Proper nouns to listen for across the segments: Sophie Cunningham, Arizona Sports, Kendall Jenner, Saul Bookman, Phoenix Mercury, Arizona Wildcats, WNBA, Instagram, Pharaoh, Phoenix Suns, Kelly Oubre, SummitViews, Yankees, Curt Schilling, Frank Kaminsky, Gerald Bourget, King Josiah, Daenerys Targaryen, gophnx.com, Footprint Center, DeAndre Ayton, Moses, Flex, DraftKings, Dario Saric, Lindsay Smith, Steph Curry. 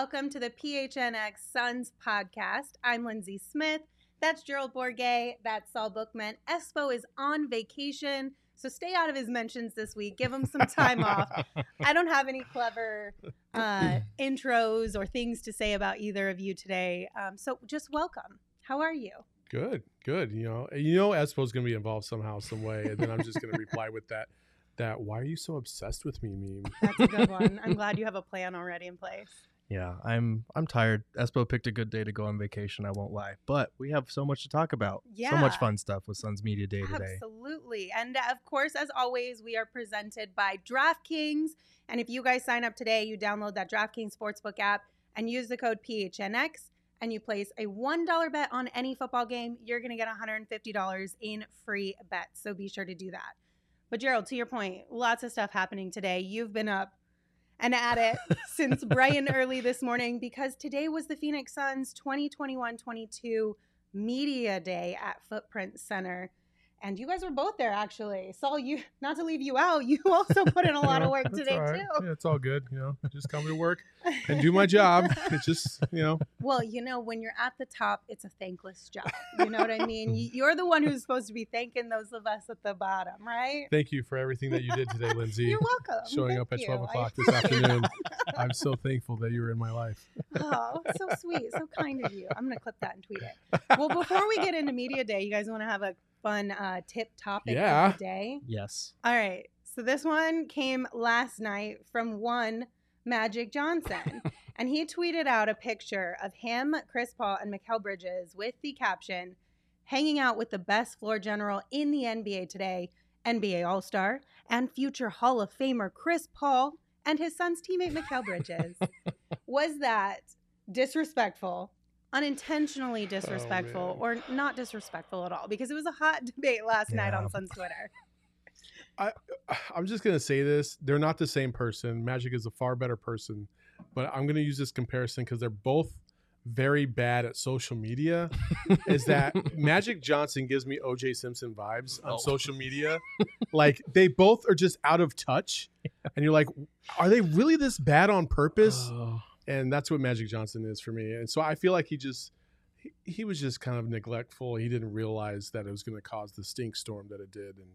Welcome to the PHNX Suns podcast. I'm Lindsay Smith. That's Gerald Bourget. That's Saul Bookman. Espo is on vacation, so stay out of his mentions this week. Give him some time off. I don't have any clever intros or things to say about either of you today. So just welcome. How are you? Good. You know, Espo's going to be involved somehow, some way, and then I'm just going to reply with that why are you so obsessed with me meme. That's a good one. I'm glad you have a plan already in place. Yeah, I'm tired. Espo picked a good day to go on vacation, I won't lie. But we have so much to talk about. Yeah. So much fun stuff with Suns Media Day today. Absolutely. And of course, as always, we are presented by DraftKings. And if you guys sign up today, you download that DraftKings Sportsbook app and use the code PHNX and you place a $1 bet on any football game, you're going to get $150 in free bets. So be sure to do that. But Gerald, to your point, lots of stuff happening today. You've been up and at it since bright and early this morning, because today was the Phoenix Suns 2021-22 Media Day at Footprint Center. And you guys were both there, actually. Saul, you, not to leave you out, you also put in a lot of work today, right, too. Yeah, it's all good. You know, just come to work and do my job. It's just, you know. Well, you know, when you're at the top, it's a thankless job. You know what I mean? You're the one who's supposed to be thanking those of us at the bottom, right? Thank you for everything that you did today, Lindsay. You're welcome. Showing up at 12 o'clock this afternoon. I'm so thankful that you were in my life. Oh, so sweet. So kind of you. I'm going to clip that and tweet it. Well, before we get into Media Day, you guys want to have a fun tip topic of the day? Yes. All right. So this one came last night from one Magic Johnson. And he tweeted out a picture of him, Chris Paul, and Mikal Bridges with the caption, hanging out with the best floor general in the NBA today, NBA All-Star, and future Hall of Famer Chris Paul and his son's teammate Mikal Bridges. Was that disrespectful? Unintentionally disrespectful, or not disrespectful at all? Because it was a hot debate last night on Suns Twitter. I'm just going to say this. They're not the same person. Magic is a far better person. But I'm going to use this comparison because they're both very bad at social media. Is that Magic Johnson gives me OJ Simpson vibes on social media. Like, they both are just out of touch. And you're like, are they really this bad on purpose? And that's what Magic Johnson is for me. And so I feel like he was just kind of neglectful. He didn't realize that it was going to cause the stink storm that it did. And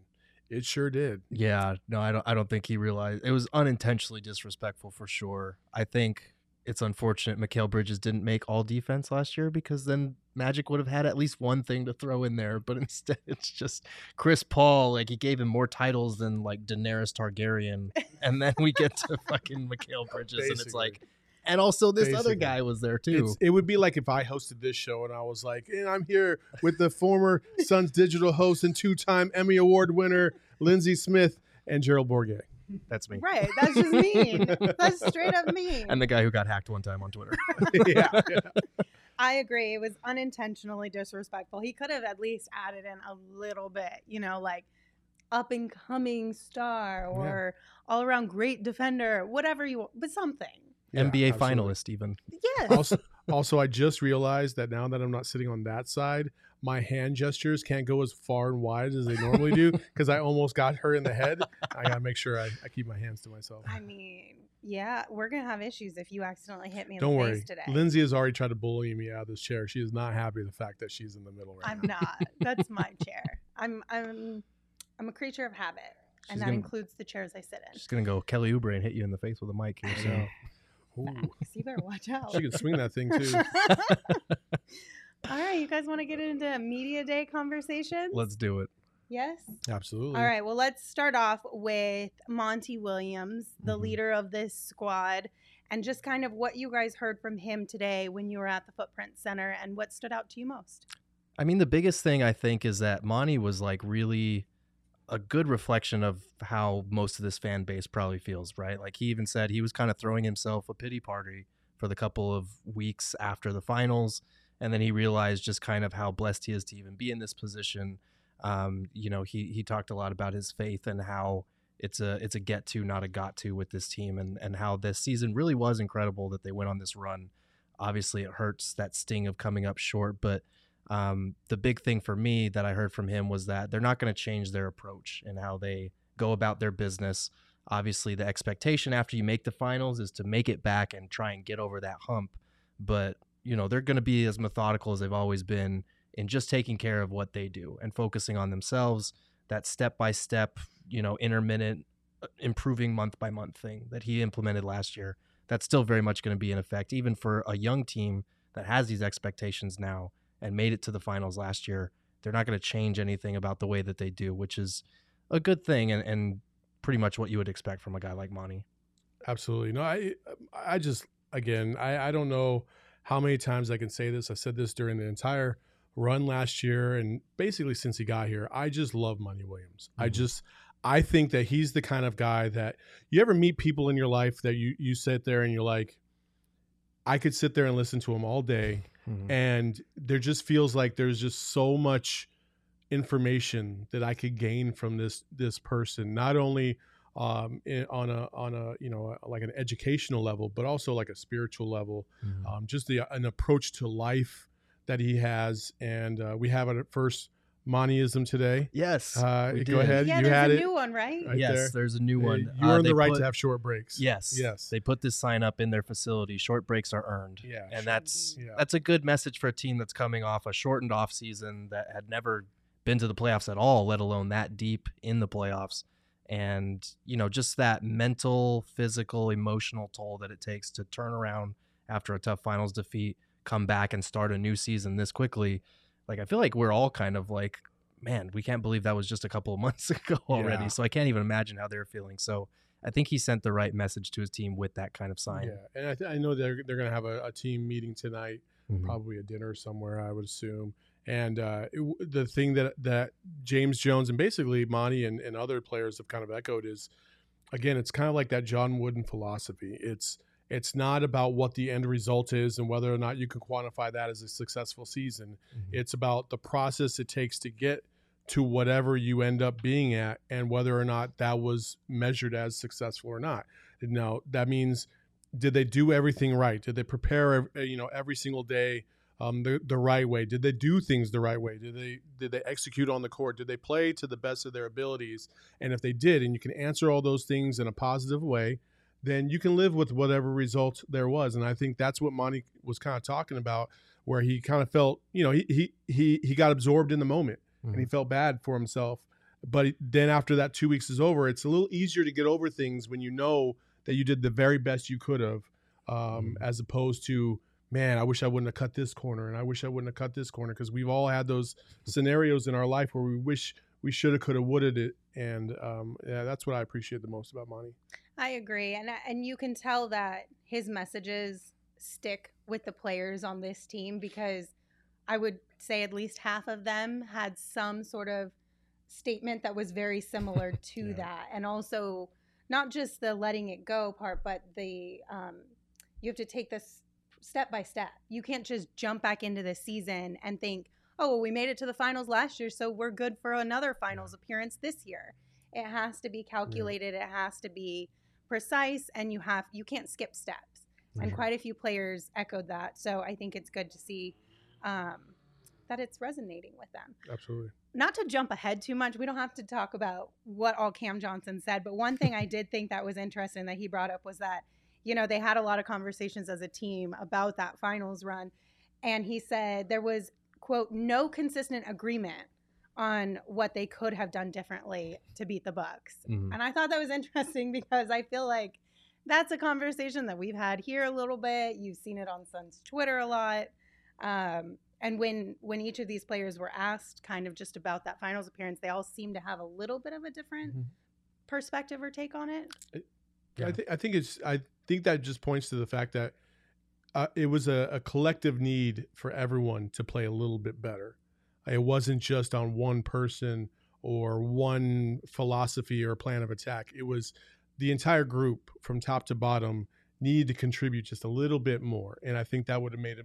it sure did. Yeah. No, I don't think he realized. It was unintentionally disrespectful for sure. I think it's unfortunate Mikal Bridges didn't make all defense last year, because then Magic would have had at least one thing to throw in there. But instead, it's just Chris Paul. Like, he gave him more titles than like Daenerys Targaryen. And then we get to fucking Mikal Bridges. Basically. And it's like, and also this other guy was there, too. It would be like if I hosted this show and I was like, and I'm here with the former Suns digital host and two-time Emmy Award winner, Lindsay Smith, and Gerald Bourget. That's me. Right. That's just mean. That's straight up mean. And the guy who got hacked one time on Twitter. Yeah. I agree. It was unintentionally disrespectful. He could have at least added in a little bit, you know, like up-and-coming star or all-around great defender, whatever you want, but something. Yeah, NBA absolutely. Finalist even. Yes. Also, I just realized that now that I'm not sitting on that side, my hand gestures can't go as far and wide as they normally do, because I almost got her in the head. I got to make sure I keep my hands to myself. I mean, yeah, we're going to have issues if you accidentally hit me in the face today. Don't worry. Lindsay has already tried to bully me out of this chair. She is not happy with the fact that she's in the middle right now. I'm not. That's my chair. I'm a creature of habit, and that includes the chairs I sit in. She's going to go Kelly Oubre and hit you in the face with a mic here, so... You better watch out. She can swing that thing too. All right, you guys want to get into Media Day conversations? Let's do it. Yes? Absolutely. All right, well, let's start off with Monty Williams, the leader of this squad, and just kind of what you guys heard from him today when you were at the Footprint Center, and what stood out to you most. I mean, the biggest thing I think is that Monty was like really a good reflection of how most of this fan base probably feels, right? Like, he even said he was kind of throwing himself a pity party for the couple of weeks after the finals. And then he realized just kind of how blessed he is to even be in this position. You know, he talked a lot about his faith and how it's a get to, not a got to with this team, and how this season really was incredible that they went on this run. Obviously it hurts, that sting of coming up short, but the big thing for me that I heard from him was that they're not going to change their approach and how they go about their business. Obviously, the expectation after you make the finals is to make it back and try and get over that hump. But, you know, they're going to be as methodical as they've always been in just taking care of what they do and focusing on themselves, that step-by-step, you know, intermittent improving month-by-month thing that he implemented last year. That's still very much going to be in effect, even for a young team that has these expectations now and made it to the finals last year. They're not going to change anything about the way that they do, which is a good thing and pretty much what you would expect from a guy like Monty. Absolutely. No, I just, again, I don't know how many times I can say this. I said this during the entire run last year and basically since he got here. I just love Monty Williams. Mm-hmm. I think that he's the kind of guy that you ever meet people in your life that you sit there and you're like, I could sit there and listen to him all day. Mm-hmm. And there just feels like there's just so much information that I could gain from this person, not only on a you know, like an educational level, but also like a spiritual level. Mm-hmm. Just an approach to life that he has. And we have it at first. Montyism today. Yes. Go ahead. Yeah, you had it. There's a new one, right? There's a new one. You earned the right to have short breaks. Yes. Yes. They put this sign up in their facility. Short breaks are earned. Yeah. And that's a good message for a team that's coming off a shortened off season that had never been to the playoffs at all, let alone that deep in the playoffs. And, you know, just that mental, physical, emotional toll that it takes to turn around after a tough finals defeat, come back and start a new season this quickly. Like, I feel like we're all kind of like, man, we can't believe that was just a couple of months ago already. Yeah. So I can't even imagine how they're feeling. So I think he sent the right message to his team with that kind of sign. Yeah, and I know they're going to have a team meeting tonight, mm-hmm. probably a dinner somewhere, I would assume. And the thing that James Jones and basically Monty and other players have kind of echoed is, again, it's kind of like that John Wooden philosophy. It's not about what the end result is and whether or not you can quantify that as a successful season. Mm-hmm. It's about the process it takes to get to whatever you end up being at and whether or not that was measured as successful or not. Now, that means, did they do everything right? Did they prepare, you know, every single day the right way? Did they do things the right way? Did they execute on the court? Did they play to the best of their abilities? And if they did, and you can answer all those things in a positive way, then you can live with whatever result there was. And I think that's what Monty was kind of talking about, where he kind of felt, you know, he got absorbed in the moment, mm-hmm. and he felt bad for himself. But then after that 2 weeks is over, it's a little easier to get over things when you know that you did the very best you could have, mm-hmm. as opposed to, man, I wish I wouldn't have cut this corner, and I wish I wouldn't have cut this corner, because we've all had those scenarios in our life where we wish we should have, could have, would it. And that's what I appreciate the most about Monty. I agree. And you can tell that his messages stick with the players on this team, because I would say at least half of them had some sort of statement that was very similar to that. And also not just the letting it go part, but the you have to take this step by step. You can't just jump back into the season and think, oh, well, we made it to the finals last year, so we're good for another finals appearance this year. It has to be calculated. It has to be precise, and you can't skip steps. Mm-hmm. And quite a few players echoed that. So I think it's good to see that it's resonating with them. Absolutely. Not to jump ahead too much, we don't have to talk about what all Cam Johnson said, but one thing I did think that was interesting that he brought up was that, you know, they had a lot of conversations as a team about that finals run, and he said there was, quote, no consistent agreement on what they could have done differently to beat the Bucks. Mm-hmm. And I thought that was interesting, because I feel like that's a conversation that we've had here a little bit. You've seen it on Suns Twitter a lot. And when each of these players were asked kind of just about that finals appearance, they all seem to have a little bit of a different mm-hmm. perspective or take on it. I think that just points to the fact that it was a collective need for everyone to play a little bit better. It wasn't just on one person or one philosophy or plan of attack. It was the entire group from top to bottom needed to contribute just a little bit more. And I think that would have made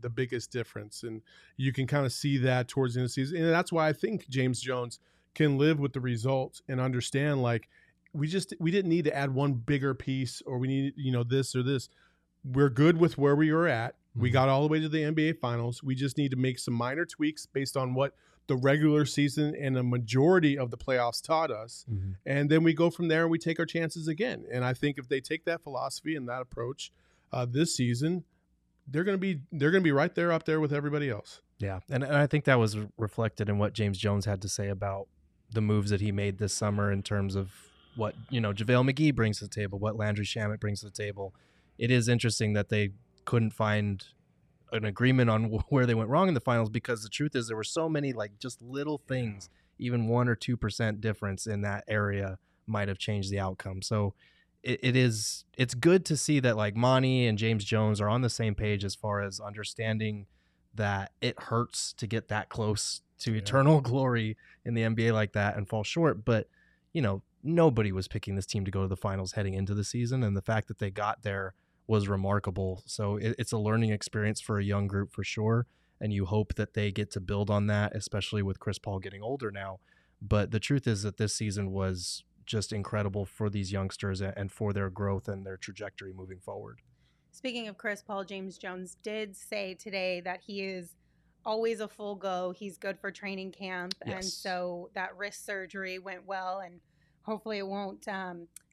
the biggest difference. And you can kind of see that towards the end of the season. And that's why I think James Jones can live with the results and understand, like, we didn't need to add one bigger piece, or we need, you know, this or this. We're good with where we were at. We got all the way to the NBA Finals. We just need to make some minor tweaks based on what the regular season and a majority of the playoffs taught us. Mm-hmm. And then we go from there and we take our chances again. And I think if they take that philosophy and that approach this season, they're going to be right there up there with everybody else. Yeah. And I think that was reflected in what James Jones had to say about the moves that he made this summer in terms of what, JaVale McGee brings to the table, what Landry Shamet brings to the table. It is interesting that they couldn't find an agreement on where they went wrong in the finals, because the truth is there were so many just little things, even 1 or 2% difference in that area might have changed the outcome. So it's good to see that Monty and James Jones are on the same page as far as understanding that it hurts to get that close to eternal glory in the NBA like that and fall short. But nobody was picking this team to go to the finals heading into the season, and the fact that they got there was remarkable. So it's a learning experience for a young group for sure, and you hope that they get to build on that, especially with Chris Paul getting older now. But the truth is that this season was just incredible for these youngsters and for their growth and their trajectory moving forward. Speaking of Chris Paul, James Jones did say today that he is always a full go. He's good for training camp. Yes. And so that wrist surgery went well, and hopefully it won't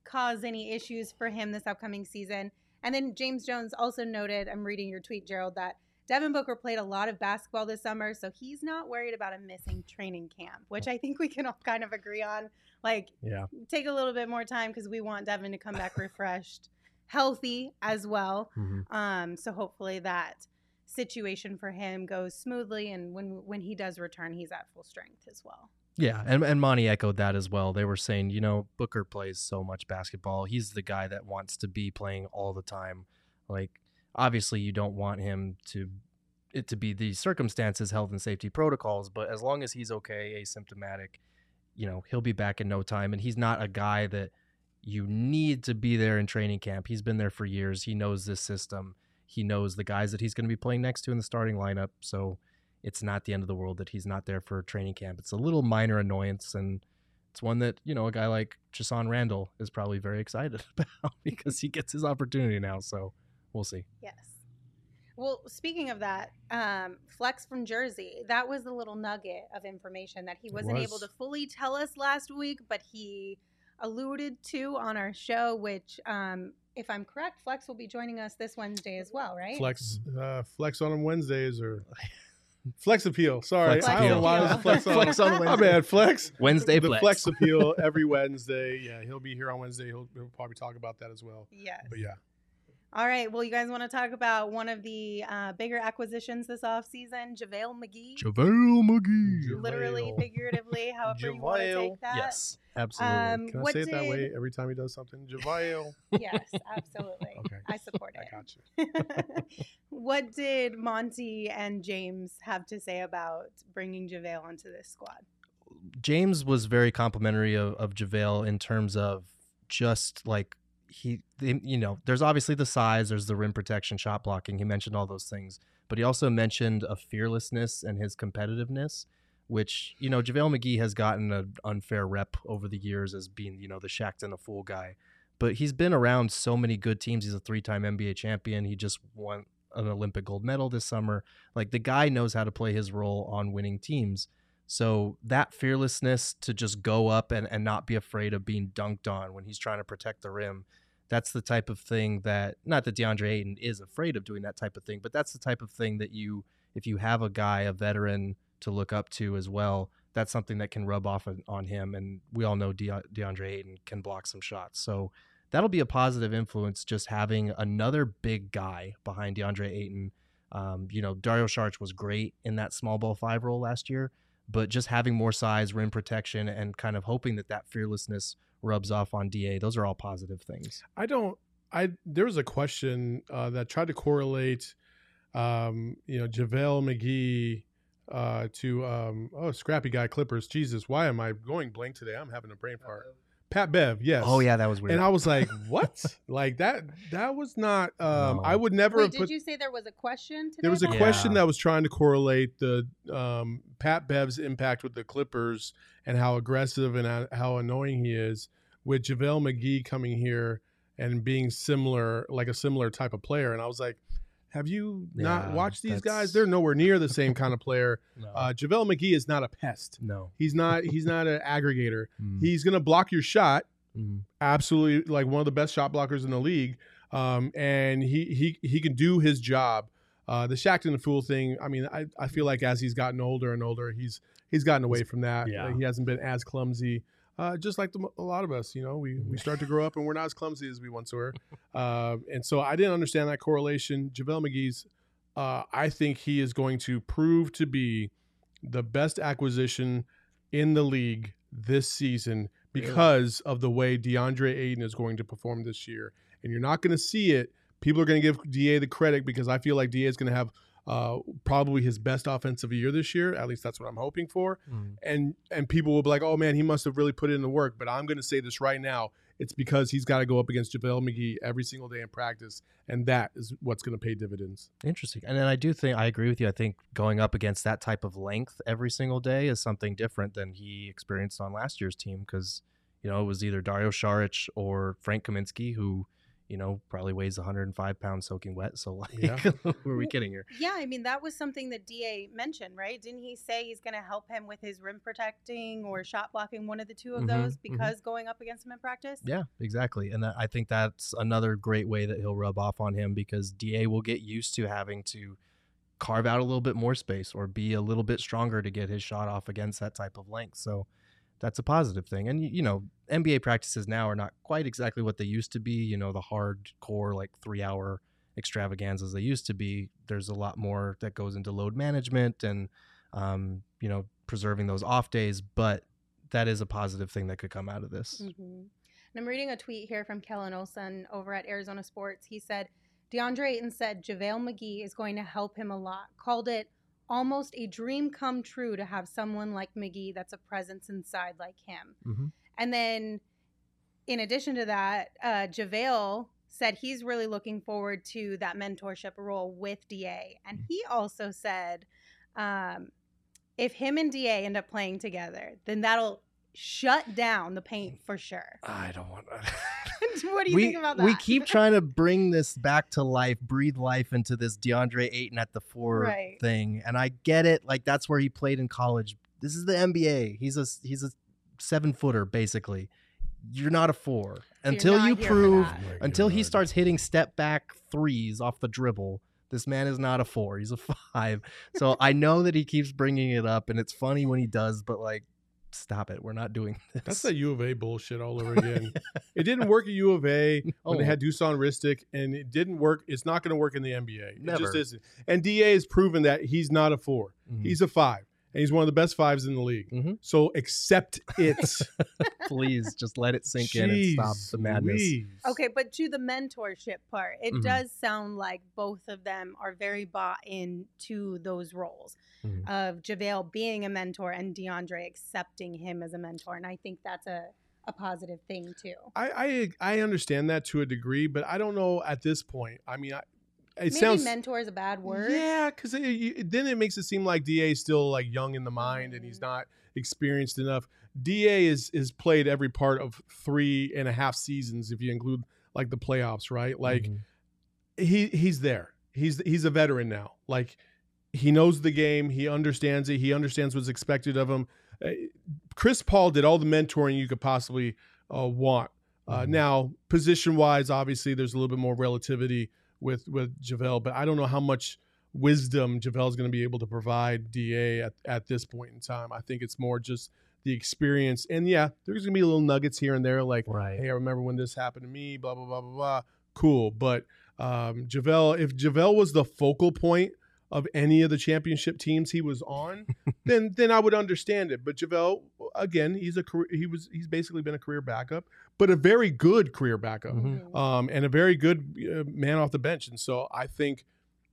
cause any issues for him this upcoming season. And then James Jones also noted, I'm reading your tweet, Gerald, that Devin Booker played a lot of basketball this summer, so he's not worried about him missing training camp, which I think we can all kind of agree on. Take a little bit more time, because we want Devin to come back refreshed, healthy as well. Mm-hmm. So hopefully that situation for him goes smoothly, and when he does return, he's at full strength as well. Yeah, and Monty echoed that as well. They were saying, Booker plays so much basketball. He's the guy that wants to be playing all the time. Obviously, you don't want him to be the circumstances, health and safety protocols, but as long as he's okay, asymptomatic, he'll be back in no time. And he's not a guy that you need to be there in training camp. He's been there for years. He knows this system. He knows the guys that he's going to be playing next to in the starting lineup. So it's not the end of the world that he's not there for training camp. It's a little minor annoyance, and it's one that, a guy like Jason Randall is probably very excited about because he gets his opportunity now. So we'll see. Yes. Well, speaking of that, Flex from Jersey, that was the little nugget of information that he wasn't able to fully tell us last week, but he alluded to on our show, which if I'm correct, Flex will be joining us this Wednesday as well, right? Flex on Wednesdays or... Flex Appeal. Sorry. I don't know why there's a Flex on Wednesday. My bad, Flex. Wednesday the Flex. Flex Appeal every Wednesday. Yeah, he'll be here on Wednesday. He'll probably talk about that as well. Yes. But yeah. All right. Well, you guys want to talk about one of the bigger acquisitions this offseason, JaVale McGee? JaVale McGee. Literally, figuratively, however you want to take that. Yes, absolutely. Can I say it that way every time he does something? JaVale. Yes, absolutely. Okay. I support it. I got you. What did Monty and James have to say about bringing JaVale onto this squad? James was very complimentary of JaVale in terms of just there's obviously the size, there's the rim protection, shot blocking. He mentioned all those things, but he also mentioned a fearlessness and his competitiveness, which, JaVale McGee has gotten an unfair rep over the years as being, the shacked and a fool guy, but he's been around so many good teams. He's a 3-time NBA champion. He just won an Olympic gold medal this summer. The guy knows how to play his role on winning teams. So that fearlessness to just go up and not be afraid of being dunked on when he's trying to protect the rim. That's the type of thing that, not that DeAndre Ayton is afraid of doing that type of thing, but that's the type of thing that if you have a guy, a veteran to look up to as well, that's something that can rub off on him. And we all know DeAndre Ayton can block some shots. So that'll be a positive influence, just having another big guy behind DeAndre Ayton. Dario Saric was great in that small ball 5 role last year, but just having more size, rim protection, and kind of hoping that fearlessness rubs off on DA. Those are all positive things. There was a question that tried to correlate, JaVale McGee to, scrappy guy Clippers. Jesus, why am I going blank today? I'm having a brain fart. Pat Bev, yes. Oh, yeah, that was weird. And I was like, what? That was not, no. I would never. Wait, did you say there was a question today? There was a question that was trying to correlate the Pat Bev's impact with the Clippers and how aggressive and how annoying he is with JaVale McGee coming here and being similar, like a similar type of player. And I was like, Have you not watched these guys? They're nowhere near the same kind of player. JaVale McGee is not a pest. No, he's not an aggregator. He's going to block your shot. Absolutely, like one of the best shot blockers in the league. And he can do his job. The Shaq and the Fool thing, I mean, I feel like as he's gotten older and older, he's gotten away from that. Yeah. He hasn't been as clumsy. Just like a lot of us, you know, we start to grow up and we're not as clumsy as we once were. And so I didn't understand that correlation. JaVale McGee's, I think he is going to prove to be the best acquisition in the league this season because of the way DeAndre Ayton is going to perform this year. And you're not going to see it. People are going to give DA the credit because I feel like DA is going to have probably his best offensive year this year. At least that's what I'm hoping for. And people will be like, oh, man, he must have really put in the work. But I'm going to say this right now. It's because he's got to go up against JaVale McGee every single day in practice. And that is what's going to pay dividends. Interesting. And then I do think I agree with you. I think going up against that type of length every single day is something different than he experienced on last year's team because, you know, it was either Dario Saric or Frank Kaminsky who – you know, probably weighs 105 pounds soaking wet. So, like, who are we kidding here? Yeah, I mean, that was something that DA mentioned, right? Didn't he say he's going to help him with his rim protecting or shot blocking, one of the two of those, because going up against him in practice? Yeah, exactly. And I think that's another great way that he'll rub off on him because DA will get used to having to carve out a little bit more space or be a little bit stronger to get his shot off against that type of length. So, that's a positive thing. And, you know, NBA practices now are not quite exactly what they used to be. You know, the hardcore, like, 3-hour extravaganzas they used to be. There's a lot more that goes into load management and, you know, preserving those off days. But that is a positive thing that could come out of this. And I'm reading a tweet here from Kellen Olson over at Arizona Sports. He said, DeAndre Ayton said JaVale McGee is going to help him a lot. Called it almost a dream come true to have someone like McGee that's a presence inside like him. And then in addition to that, JaVale said he's really looking forward to that mentorship role with DA. And he also said if him and DA end up playing together, then that'll shut down the paint for sure. I don't want to. What do you think about that? We keep trying to bring this back to life, breathe life into this DeAndre Ayton at the four thing. And I get it. Like, that's where he played in college. This is the NBA. He's a 7-footer, basically. You're not a four. Until he starts hitting step back threes off the dribble, this man is not a four. He's a five. So I know that he keeps bringing it up, and it's funny when he does, but, like, stop it. We're not doing this. That's the U of A bullshit all over again. It didn't work at U of A when they had Dusan Ristić, and it didn't work. It's not going to work in the NBA. Never. It just isn't. And DA has proven that he's not a four. He's a five, and he's one of the best fives in the league. So accept it. Please just let it sink in and stop the madness. Okay, but to the mentorship part, it does sound like both of them are very bought into those roles of JaVale being a mentor and DeAndre accepting him as a mentor. And I think that's a positive thing too. I understand that to a degree, but I don't know at this point. I mean, maybe sounds, mentor is a bad word. Yeah, because then it makes it seem like DA is still like young in the mind and he's not experienced enough. DA is played every part of 3.5 seasons if you include like the playoffs, right? Like he's there. He's a veteran now. Like he knows the game. He understands it. He understands what's expected of him. Chris Paul did all the mentoring you could possibly want. Now, position wise, obviously there's a little bit more relativity with JaVale, but I don't know how much wisdom JaVale is going to be able to provide DA at this point in time. I think it's more just the experience. And yeah, there's going to be little nuggets here and there like, hey, I remember when this happened to me, blah, blah, blah, blah, blah. Cool. But JaVale, if JaVale was the focal point of any of the championship teams he was on, then I would understand it. But JaVale, again, he's basically been a career backup, but a very good career backup, and a very good man off the bench. And so I think,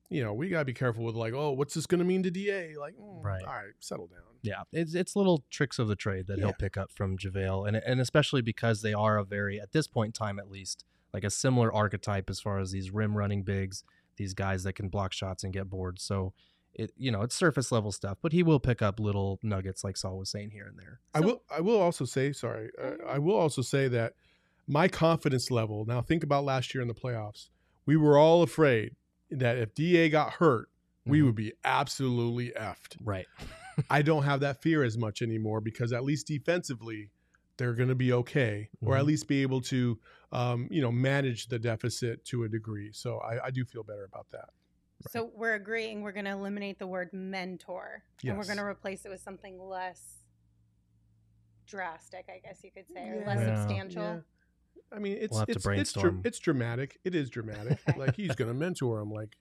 you know, we gotta be careful with like, oh, what's this gonna mean to DA? Like, all right, settle down. Yeah, it's little tricks of the trade that he'll pick up from JaVale, and especially because they are a very, at this point in time at least, like a similar archetype as far as these rim running bigs. These guys that can block shots and get bored. So, it's surface level stuff, but he will pick up little nuggets like Saul was saying here and there. So I will also say that my confidence level, now think about last year in the playoffs, we were all afraid that if DA got hurt, we would be absolutely effed. Right. I don't have that fear as much anymore because at least defensively, they're going to be okay, or at least be able to, you know, manage the deficit to a degree. So I do feel better about that. Right. So we're agreeing we're going to eliminate the word mentor, and we're going to replace it with something less drastic, I guess you could say, or less substantial. Yeah. I mean, it's dramatic. It is dramatic. Okay. Like, he's going to mentor him. Like,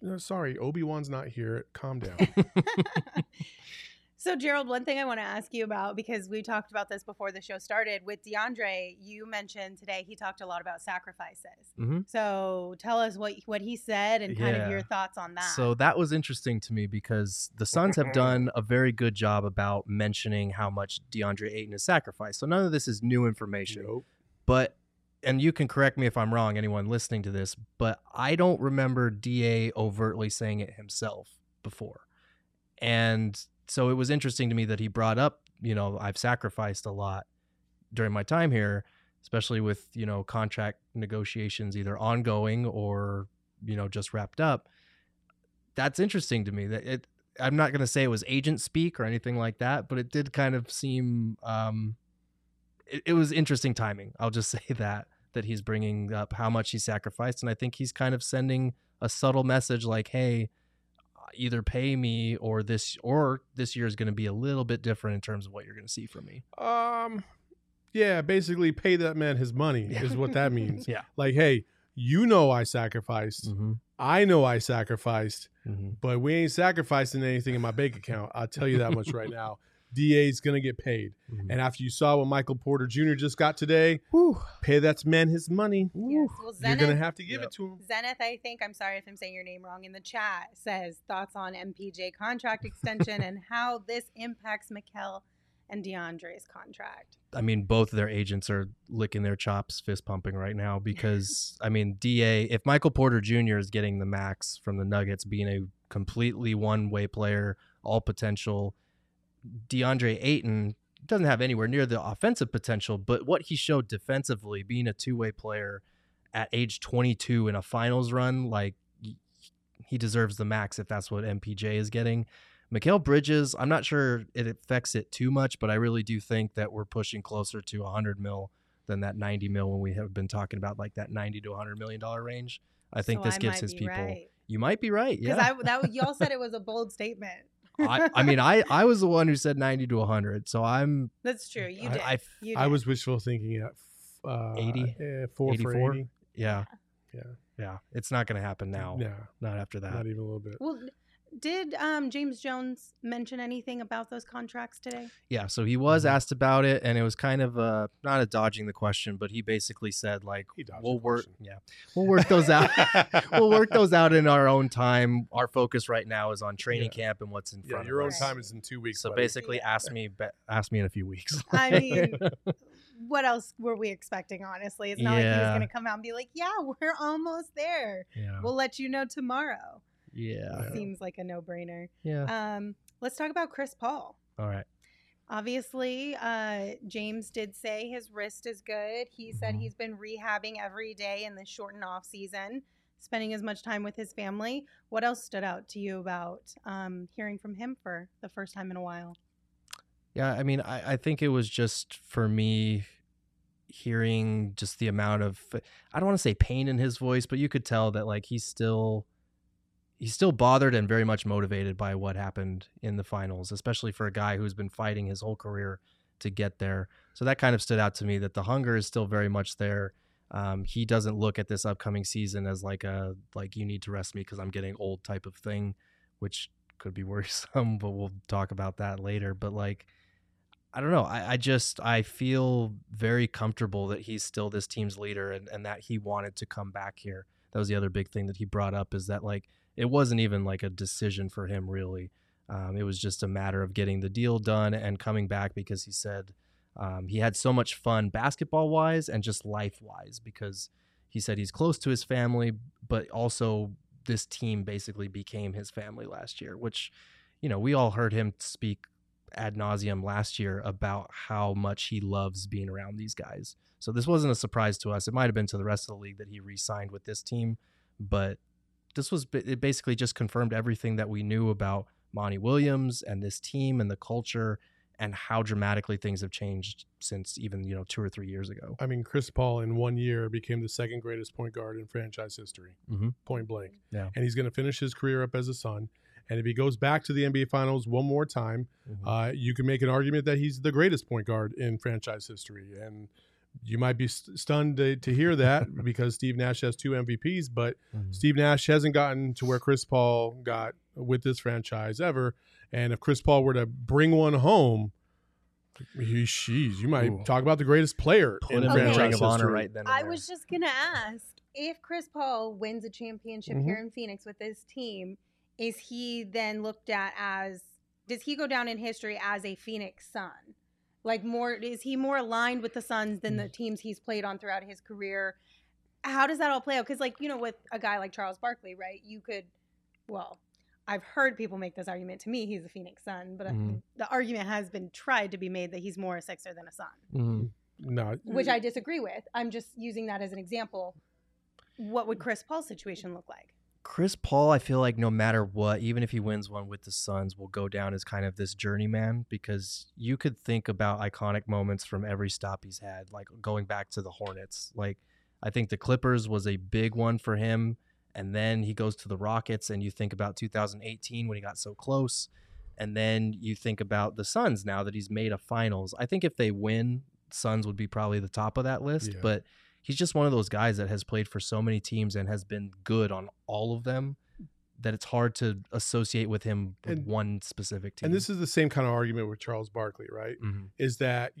no, sorry, Obi-Wan's not here. Calm down. So, Gerald, one thing I want to ask you about, because we talked about this before the show started, with DeAndre, you mentioned today he talked a lot about sacrifices. Mm-hmm. So tell us what he said and kind of your thoughts on that. So that was interesting to me because the Suns have done a very good job about mentioning how much DeAndre Ayton has sacrificed. So none of this is new information. Nope. But, and you can correct me if I'm wrong, anyone listening to this, but I don't remember DA overtly saying it himself before. And so it was interesting to me that he brought up, you know, I've sacrificed a lot during my time here, especially with, you know, contract negotiations either ongoing or, you know, just wrapped up. That's interesting to me. That it, I'm not going to say it was agent speak or anything like that, but it did kind of seem, it was interesting timing. I'll just say that he's bringing up how much he sacrificed. And I think he's kind of sending a subtle message like, hey, either pay me or this year is going to be a little bit different in terms of what you're going to see from me. Yeah, basically pay that man his money is what that means. Yeah. Like, hey, you know I sacrificed. Mm-hmm. I know I sacrificed, but we ain't sacrificing anything in my bank account. I'll tell you that much right now. DA's going to get paid. Mm-hmm. And after you saw what Michael Porter Jr. just got today, pay that man his money. Yes. Well, Zenith, you're going to have to give it to him. Zenith, I think, I'm sorry if I'm saying your name wrong, in the chat says thoughts on MPJ contract extension and how this impacts Mikal and DeAndre's contract. I mean, both of their agents are licking their chops, fist pumping right now because, I mean, DA, if Michael Porter Jr. is getting the max from the Nuggets, being a completely one-way player, all potential, DeAndre Ayton doesn't have anywhere near the offensive potential, but what he showed defensively, being a two-way player at age 22 in a finals run, like, he deserves the max if that's what MPJ is getting. Mikal Bridges, I'm not sure it affects it too much, but I really do think that we're pushing closer to 100 mil than that 90 mil when we have been talking about like that 90 to $100 million range. I think this gives his people. Right. You might be right. Yeah, because y'all said it was a bold statement. I mean, I was the one who said 90 to 100, so I'm... That's true. You did. You did. I was wishful thinking at 80? 84? For 80. Yeah. Yeah. Yeah. It's not going to happen now. No. Not after that. Not even a little bit. Well, did James Jones mention anything about those contracts today? Yeah, so he was asked about it, and it was kind of not a dodging the question, but he basically said, like, we'll work those out. We'll work those out in our own time. Our focus right now is on training camp and what's in front of us. Yeah, your own time is in 2 weeks. So basically ask me in a few weeks. I mean, what else were we expecting, honestly? It's not like he was going to come out and be like, yeah, we're almost there. Yeah. We'll let you know tomorrow. Yeah. Seems like a no-brainer. Yeah. Let's talk about Chris Paul. All right. Obviously, James did say his wrist is good. He said he's been rehabbing every day in the shortened off season, spending as much time with his family. What else stood out to you about hearing from him for the first time in a while? Yeah, I mean, I think it was just, for me, hearing just the amount of, I don't want to say pain in his voice, but you could tell that, like, he's still bothered and very much motivated by what happened in the finals, especially for a guy who's been fighting his whole career to get there. So that kind of stood out to me, that the hunger is still very much there. He doesn't look at this upcoming season as like you need to rest me because I'm getting old type of thing, which could be worrisome, but we'll talk about that later. But, like, I don't know. I feel very comfortable that he's still this team's leader and that he wanted to come back here. That was the other big thing that he brought up, is that, like, it wasn't even like a decision for him, really. It was just a matter of getting the deal done and coming back, because he said he had so much fun basketball-wise and just life-wise, because he said he's close to his family, but also this team basically became his family last year, which, you know, we all heard him speak ad nauseum last year about how much he loves being around these guys. So this wasn't a surprise to us. It might have been to the rest of the league that he re-signed with this team, but this was it basically just confirmed everything that we knew about Monty Williams and this team and the culture and how dramatically things have changed since even, 2 or 3 years ago. I mean, Chris Paul in 1 year became the second greatest point guard in franchise history, point blank. Yeah. And he's going to finish his career up as a Sun. And if he goes back to the NBA Finals one more time, you can make an argument that he's the greatest point guard in franchise history. And you might be stunned to hear that because Steve Nash has 2 MVPs, but Steve Nash hasn't gotten to where Chris Paul got with this franchise ever. And if Chris Paul were to bring one home, you might talk about the greatest player in the franchise of honor right then. I was just going to ask, if Chris Paul wins a championship here in Phoenix with his team, is he then looked at as, does he go down in history as a Phoenix Sun? Like is he more aligned with the Suns than the teams he's played on throughout his career? How does that all play out? Because with a guy like Charles Barkley, right? You could, I've heard people make this argument. To me, he's a Phoenix Sun, but the argument has been tried to be made that he's more a Sixer than a Sun, no, which I disagree with. I'm just using that as an example. What would Chris Paul's situation look like? Chris Paul, I feel like no matter what, even if he wins one with the Suns, will go down as kind of this journeyman, because you could think about iconic moments from every stop he's had, like going back to the Hornets. Like, I think the Clippers was a big one for him. And then he goes to the Rockets, and you think about 2018 when he got so close. And then you think about the Suns now that he's made a finals. I think if they win, Suns would be probably the top of that list. Yeah. But he's just one of those guys that has played for so many teams and has been good on all of them that it's hard to associate with him with one specific team. And this is the same kind of argument with Charles Barkley, right? Is that,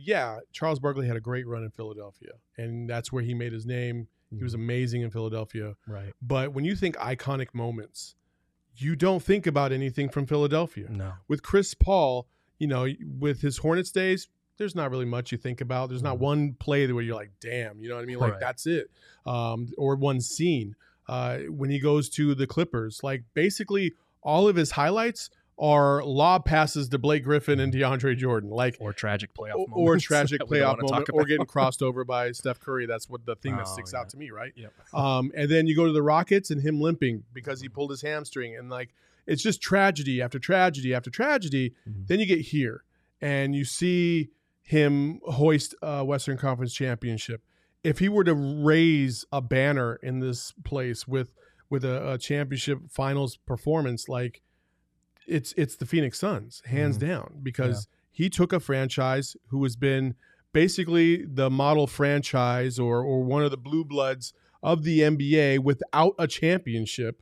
Charles Barkley had a great run in Philadelphia, and that's where he made his name. He was amazing in Philadelphia. Right. But when you think iconic moments, you don't think about anything from Philadelphia. No. With Chris Paul, with his Hornets days, there's not really much you think about. There's not one play where you're like, damn, you know what I mean? Like, that's it. Or one scene. When he goes to the Clippers, like, basically all of his highlights are lob passes to Blake Griffin and DeAndre Jordan, or tragic playoff moments, or getting crossed over by Steph Curry. That's what the thing that sticks out to me, right? Yep. And then you go to the Rockets and him limping because he pulled his hamstring, and it's just tragedy after tragedy after tragedy. Then you get here and you see him hoist a Western Conference championship. If he were to raise a banner in this place with a championship finals performance, it's the Phoenix Suns, hands down, because he took a franchise who has been basically the model franchise or one of the blue bloods of the NBA without a championship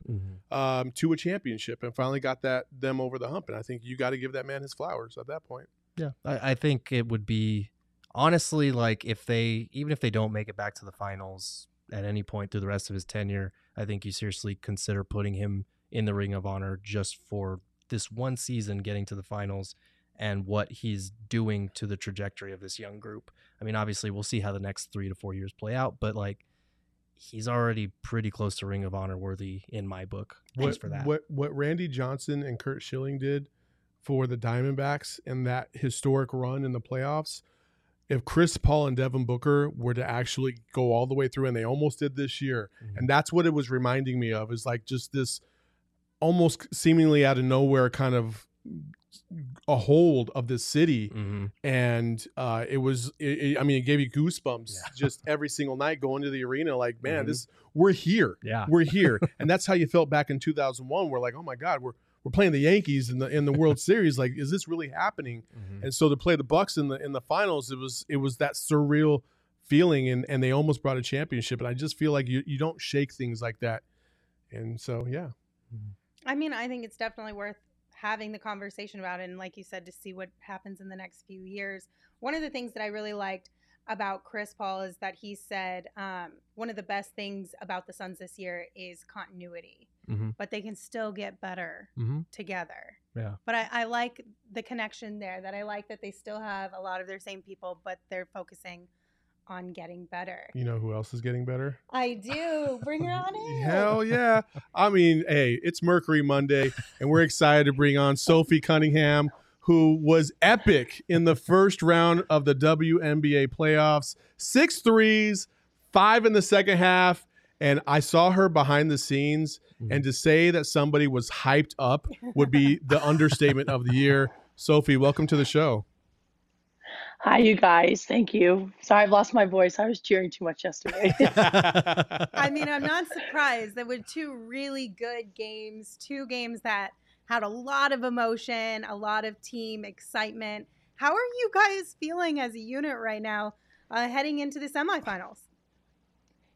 to a championship, and finally got them over the hump. And I think you got to give that man his flowers at that point. Yeah, I think it would be honestly even if they don't make it back to the finals at any point through the rest of his tenure, I think you seriously consider putting him in the Ring of Honor just for this one season getting to the finals and what he's doing to the trajectory of this young group. I mean, obviously we'll see how the next 3 to 4 years play out, but he's already pretty close to Ring of Honor worthy in my book. Thanks for that. What Randy Johnson and Curt Schilling did for the Diamondbacks in that historic run in the playoffs, if Chris Paul and Devin Booker were to actually go all the way through, and they almost did this year. And that's what it was reminding me of, is just this almost seemingly out of nowhere kind of a hold of this city. And it gave you goosebumps just every single night going to the arena. Like, man, we're here. Yeah, we're here. And that's how you felt back in 2001. We're like, oh my God, we're playing the Yankees in the World Series. Like, is this really happening? And so to play the Bucks in the finals, it was that surreal feeling, and they almost brought a championship. And I just feel like you don't shake things like that. And so, yeah. I mean, I think it's definitely worth having the conversation about it, and like you said, to see what happens in the next few years. One of the things that I really liked about Chris Paul is that he said one of the best things about the Suns this year is continuity, but they can still get better together. Yeah. But I like the connection there, that I like that they still have a lot of their same people, but they're focusing on getting better. You know who else is getting better? I do. Bring her on in. Hell yeah. I mean, hey, it's Mercury Monday, and we're excited to bring on Sophie Cunningham, who was epic in the first round of the WNBA playoffs. 6 threes, 5 in the second half, And I saw her behind the scenes, and to say that somebody was hyped up would be the understatement of the year. Sophie, welcome to the show. Hi, you guys. Thank you. Sorry, I've lost my voice. I was cheering too much yesterday. I mean, I'm not surprised. There were two really good games, two games that had a lot of emotion, a lot of team excitement. How are you guys feeling as a unit right now heading into the semifinals?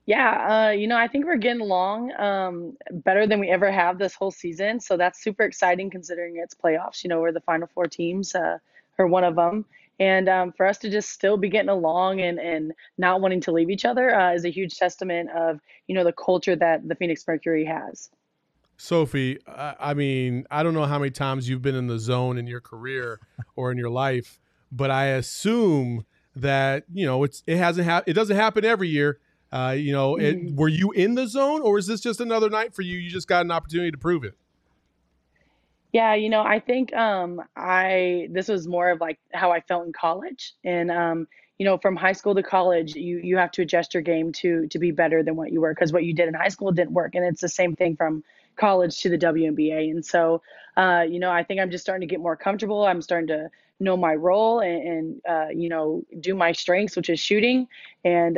Yeah, I think we're getting along better than we ever have this whole season. So that's super exciting considering it's playoffs. You know, we're the final four teams or one of them. And for us to just still be getting along and not wanting to leave each other is a huge testament of, you know, the culture that the Phoenix Mercury has. Sophie, I mean, I don't know how many times you've been in the zone in your career or in your life, but I assume that, you know, it doesn't happen every year. Were you in the zone, or is this just another night for you? You just got an opportunity to prove it. Yeah, you know, I think this was more of like how I felt in college. And, from high school to college, you have to adjust your game to be better than what you were, because what you did in high school didn't work. And it's the same thing from college to the WNBA. And so, I think I'm just starting to get more comfortable. I'm starting to know my role and do my strengths, which is shooting. And,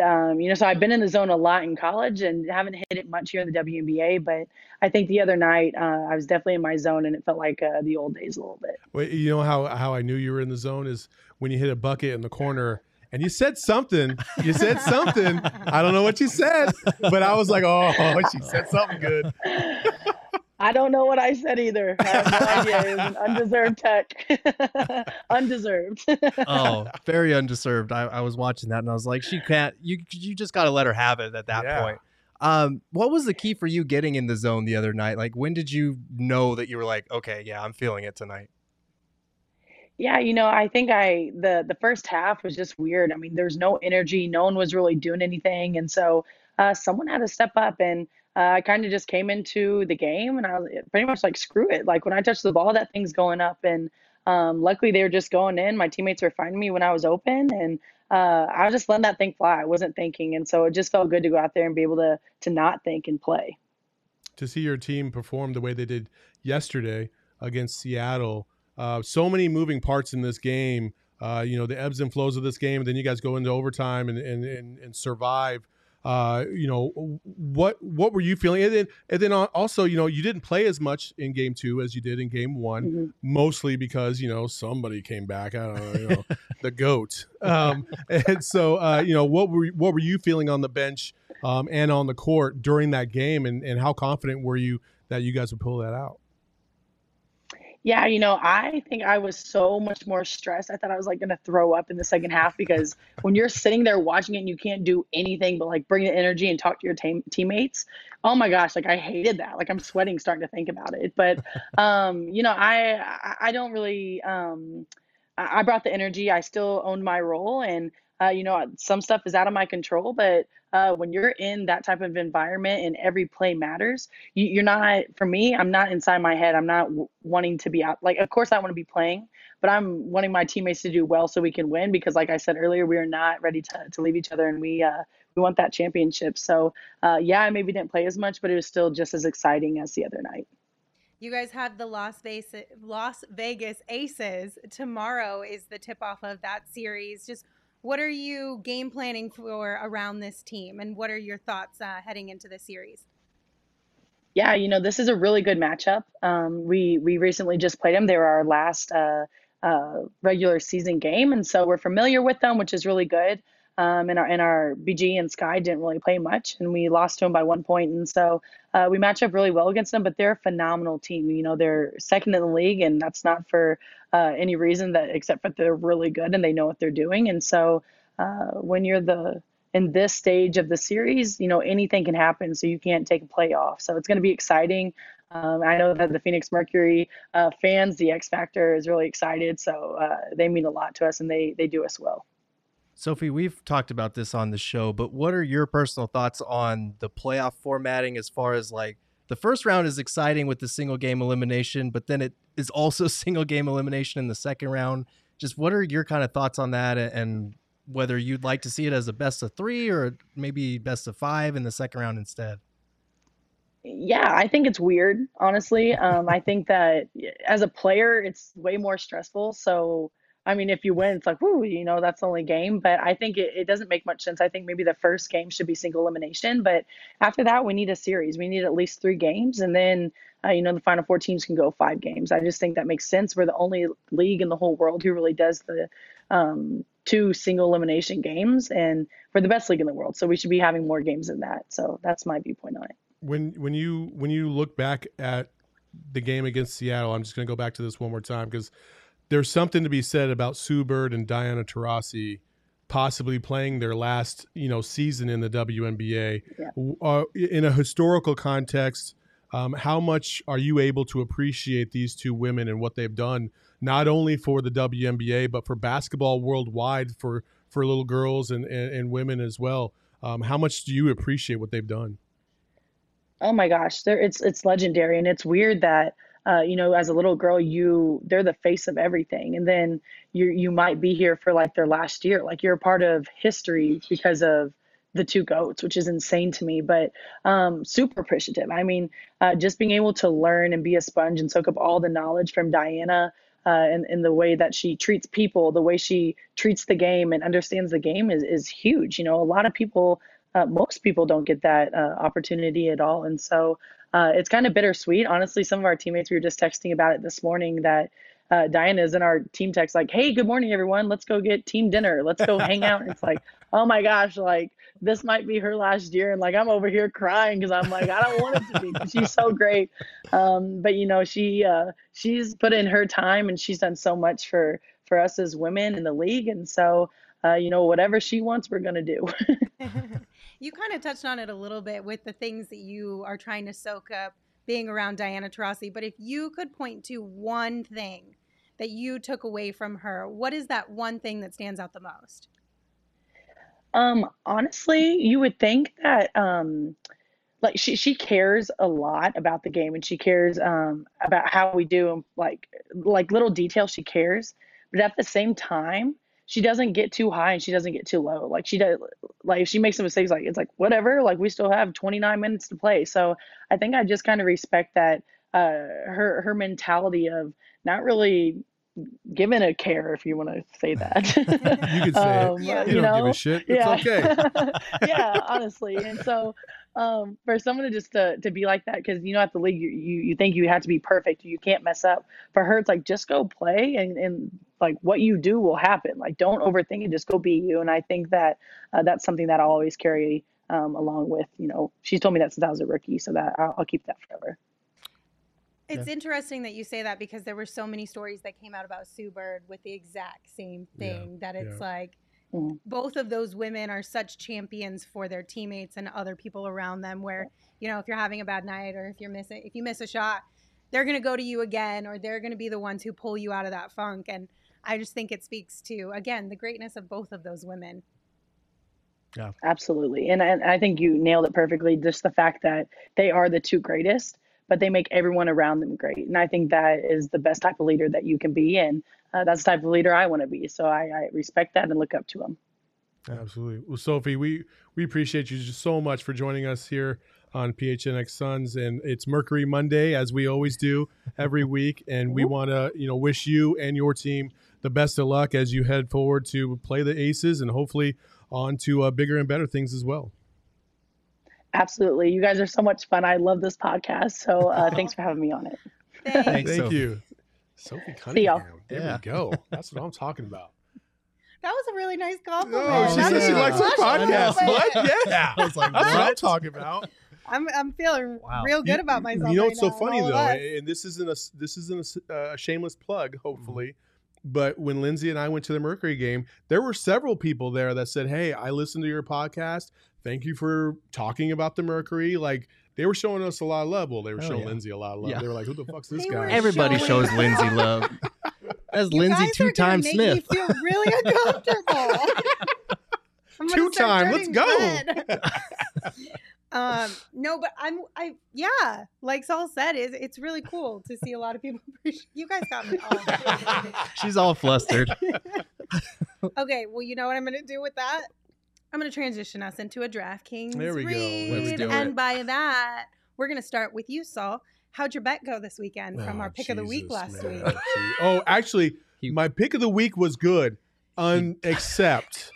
so I've been in the zone a lot in college and haven't hit it much here in the WNBA, but I think the other night I was definitely in my zone, and it felt like the old days a little bit. Well, you know how I knew you were in the zone is when you hit a bucket in the corner and you said something. I don't know what you said, but I was like, oh, she said something good. I don't know what I said either. I have no idea. It was an undeserved tech. Undeserved. Oh, very undeserved. I was watching that and I was like, she can't. You just got to let her have it at that point. What was the key for you getting in the zone the other night? Like, when did you know that you were like, okay, yeah, I'm feeling it tonight? Yeah, I think the first half was just weird. I mean, there's no energy. No one was really doing anything, and so someone had to step up and. I kind of just came into the game and I was pretty much like, screw it. Like, when I touch the ball, that thing's going up. And luckily they were just going in. My teammates were finding me when I was open, and I was just letting that thing fly. I wasn't thinking. And so it just felt good to go out there and be able to not think and play. To see your team perform the way they did yesterday against Seattle, so many moving parts in this game, the ebbs and flows of this game. And then you guys go into overtime and survive. What were you feeling? And then also, you didn't play as much in game two as you did in game one, mostly because, somebody came back, I don't know, the GOAT. And so, what were you feeling on the bench, and on the court during that game? And how confident were you that you guys would pull that out? Yeah, I think I was so much more stressed. I thought I was like going to throw up in the second half, because when you're sitting there watching it and you can't do anything but like bring the energy and talk to your teammates, oh my gosh, like I hated that. Like I'm sweating starting to think about it. But, I don't really I brought the energy. I still owned my role, and, some stuff is out of my control, but when you're in that type of environment and every play matters, I'm not inside my head. I'm not wanting to be out. Like, of course I want to be playing, but I'm wanting my teammates to do well so we can win, because like I said earlier, we are not ready to leave each other, and we want that championship. So I maybe didn't play as much, but it was still just as exciting as the other night. You guys have the Las Vegas Aces. Tomorrow is the tip-off of that series. Just what are you game planning for around this team, and what are your thoughts heading into this series? Yeah, this is a really good matchup. We recently just played them. They were our last regular season game, and so we're familiar with them, which is really good. And our BG and Sky didn't really play much, and we lost to them by 1 point. And so we match up really well against them, but they're a phenomenal team. They're second in the league, and that's not for any reason except that they're really good and they know what they're doing. And so when you're in this stage of the series, anything can happen, so you can't take a playoff. So it's going to be exciting. I know that the Phoenix Mercury fans, the X Factor, is really excited. So they mean a lot to us, and they do us well. Sophie, we've talked about this on the show, but what are your personal thoughts on the playoff formatting as far as like the first round is exciting with the single game elimination, but then it is also single game elimination in the second round. Just what are your kind of thoughts on that and whether you'd like to see it as a best of three or maybe best of five in the second round instead. Yeah, I think it's weird, honestly. I think that as a player, it's way more stressful. So, I mean, if you win, it's like, woo, you know, that's the only game. But I think it doesn't make much sense. I think maybe the first game should be single elimination. But after that, we need a series. We need at least 3 games. And then, you know, the final 4 teams can go 5 games. I just think that makes sense. We're the only league in the whole world who really does the 2 single elimination games. And we're the best league in the world. So we should be having more games than that. So that's my viewpoint on it. When you look back at the game against Seattle, I'm just going to go back to this one more time because there's something to be said about Sue Bird and Diana Taurasi possibly playing their last, you know, season in the WNBA. Yeah. In a historical context, how much are you able to appreciate these two women and what they've done, not only for the WNBA, but for basketball worldwide, for little girls and women as well? How much do you appreciate what they've done? Oh my gosh, it's legendary. And it's weird that, you know, as a little girl, they're the face of everything. And then you might be here for like their last year, like you're a part of history because of the 2 GOATs, which is insane to me, but super appreciative. I mean, just being able to learn and be a sponge and soak up all the knowledge from Diana and the way that she treats people, the way she treats the game and understands the game is huge. You know, a lot of people, most people don't get that opportunity at all. And so it's kind of bittersweet. Honestly, some of our teammates, we were just texting about it this morning that Diana's in our team text like, hey, good morning, everyone. Let's go get team dinner. Let's go hang out. And it's like, oh, my gosh, like this might be her last year. And like I'm over here crying because I'm like, I don't want it to be. She's so great. But, you know, she's put in her time and she's done so much for us as women in the league. And so, you know, whatever she wants, we're going to do. You kind of touched on it a little bit with the things that you are trying to soak up being around Diana Taurasi, but if you could point to one thing that you took away from her, what is that one thing that stands out the most? Honestly, you would think that like she cares a lot about the game and she cares about how we do and like little details she cares, but at the same time, she doesn't get too high and she doesn't get too low. Like she does, like if she makes some mistakes, like it's like whatever. Like we still have 29 minutes to play. So I think I just kind of respect that her mentality of not really giving a care, if you want to say that. You could say it. Yeah. You don't give a shit. It's okay. Yeah, honestly. And so for someone to just to be like that, because you know at the league you think you have to be perfect, you can't mess up. For her, it's like just go play and like what you do will happen. Like don't overthink it, just go be you. And I think that that's something that I'll always carry along with. You know, she's told me that since I was a rookie, so that I'll keep that forever. It's interesting that you say that because there were so many stories that came out about Sue Bird with the exact same thing. Yeah, that it's like both of those women are such champions for their teammates and other people around them where, you know, if you're having a bad night or if you miss a shot, they're going to go to you again or they're going to be the ones who pull you out of that funk. And I just think it speaks to, again, the greatness of both of those women. Yeah, absolutely. And I think you nailed it perfectly. Just the fact that they are the 2 greatest, but they make everyone around them great. And I think that is the best type of leader that you can be. And that's the type of leader I want to be. So I respect that and look up to them. Absolutely. Well, Sophie, we appreciate you just so much for joining us here on PHNX Suns. And it's Mercury Monday, as we always do every week. And we want to, you know, wish you and your team the best of luck as you head forward to play the Aces and hopefully on to bigger and better things as well. Absolutely. You guys are so much fun. I love this podcast. So thanks for having me on it. Thanks. Thank you. Sophie Cunningham. There we go. That's what I'm talking about. That was a really nice compliment. No, she said she likes this podcast. What? Yeah. I was like, that's what I'm talking about. I'm feeling real good about myself. You know, it's so funny though, and this isn't a shameless plug, hopefully. Mm-hmm. But when Lindsay and I went to the Mercury game, there were several people there that said, hey, I listened to your podcast. Thank you for talking about the Mercury. Like, they were showing us a lot of love. Well, they were showing Lindsay a lot of love. Yeah. They were like, who the fuck's this guy? Everybody shows Lindsay love. That's Lindsay 2-time Smith. You feel really uncomfortable. 2-time. Let's go. No, but yeah, like Saul said, it's really cool to see a lot of people. You guys got me all. She's all flustered. Okay, well, you know what I'm going to do with that? I'm going to transition us into a DraftKings read. Let's do it. By that, we're going to start with you, Saul. How'd your bet go this weekend from our pick of the week last week? Oh, actually, my pick of the week was good, except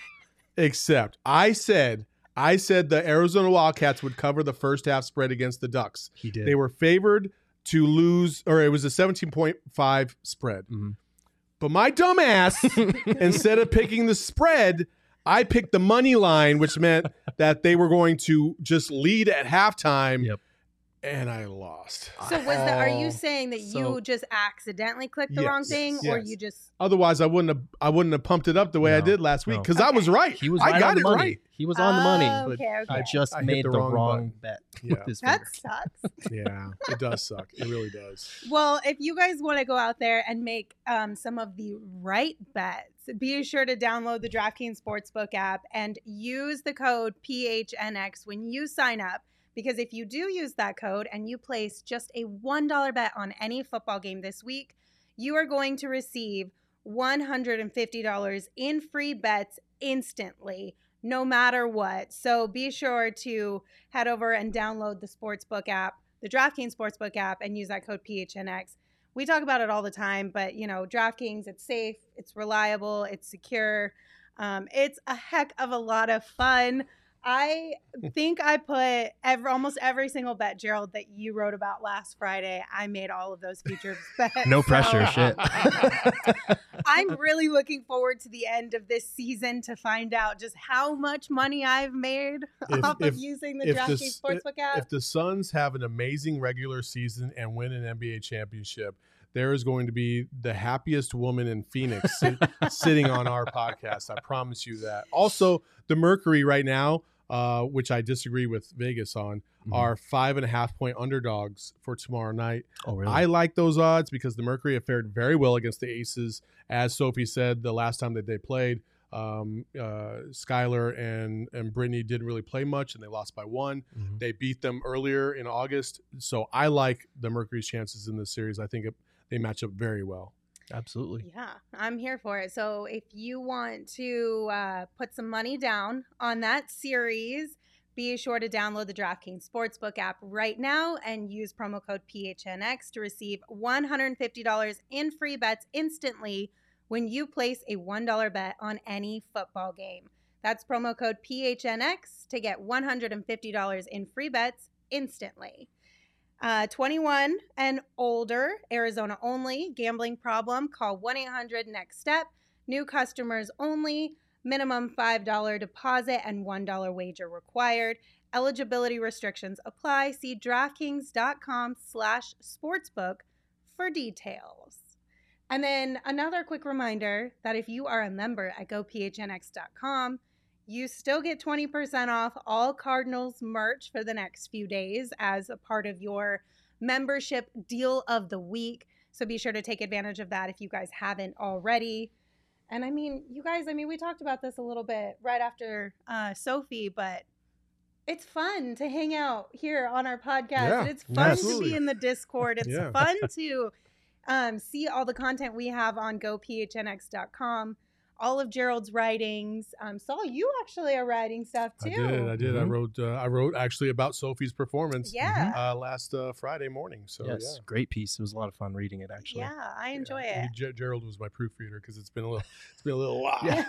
I said the Arizona Wildcats would cover the first half spread against the Ducks. He did. They were favored to lose, or it was a 17.5 spread. Mm-hmm. But my dumb ass, instead of picking the spread, I picked the money line, which meant that they were going to just lead at halftime. Yep. And I lost. So are you saying that you just accidentally clicked the wrong thing, or you just? Otherwise, I wouldn't have pumped it up the way I did last week because I was right. He was. I got it right. He was on the money, but I just made the wrong bet. Yeah. That sucks. Yeah, it does suck. It really does. Well, if you guys want to go out there and make some of the right bets, be sure to download the DraftKings Sportsbook app and use the code PHNX when you sign up. Because if you do use that code and you place just a $1 bet on any football game this week, you are going to receive $150 in free bets instantly, no matter what. So be sure to head over and download the Sportsbook app, the DraftKings Sportsbook app, and use that code PHNX. We talk about it all the time, but, you know, DraftKings, it's safe, it's reliable, it's secure. It's a heck of a lot of fun. I think I put almost every single bet, Gerald, that you wrote about last Friday. I made all of those futures bets. No pressure, shit. I'm really looking forward to the end of this season to find out just how much money I've made off of using the DraftKings Sportsbook app. If the Suns have an amazing regular season and win an NBA championship, there is going to be the happiest woman in Phoenix sitting on our podcast. I promise you that. Also, the Mercury right now, which I disagree with Vegas on, are 5.5-point underdogs for tomorrow night. Oh, really? I like those odds because the Mercury have fared very well against the Aces. As Sophie said, the last time that they played, Skylar and Brittany didn't really play much, and they lost by one. They beat them earlier in August. So I like the Mercury's chances in this series. I think they match up very well. Absolutely. Yeah, I'm here for it. So if you want to put some money down on that series, be sure to download the DraftKings Sportsbook app right now and use promo code PHNX to receive $150 in free bets instantly when you place a $1 bet on any football game. That's promo code PHNX to get $150 in free bets instantly. 21 and older, Arizona only. Gambling problem? Call 1-800-NEXT-STEP. New customers only. Minimum $5 deposit and $1 wager required. Eligibility restrictions apply. See DraftKings.com/sportsbook for details. And then another quick reminder that if you are a member at gophnx.com, you still get 20% off all Cardinals merch for the next few days as a part of your membership deal of the week. So be sure to take advantage of that if you guys haven't already. And I mean, you guys, we talked about this a little bit right after Sophie, but it's fun to hang out here on our podcast. Yeah, it's fun to be in the Discord. It's fun to see all the content we have on gophnx.com. All of Gerald's writings. Saul, you actually are writing stuff too. I did. Mm-hmm. I wrote actually about Sophie's performance last Friday morning. So great piece. It was a lot of fun reading it actually. Yeah, I enjoy it. Gerald was my proofreader because it's been a little while.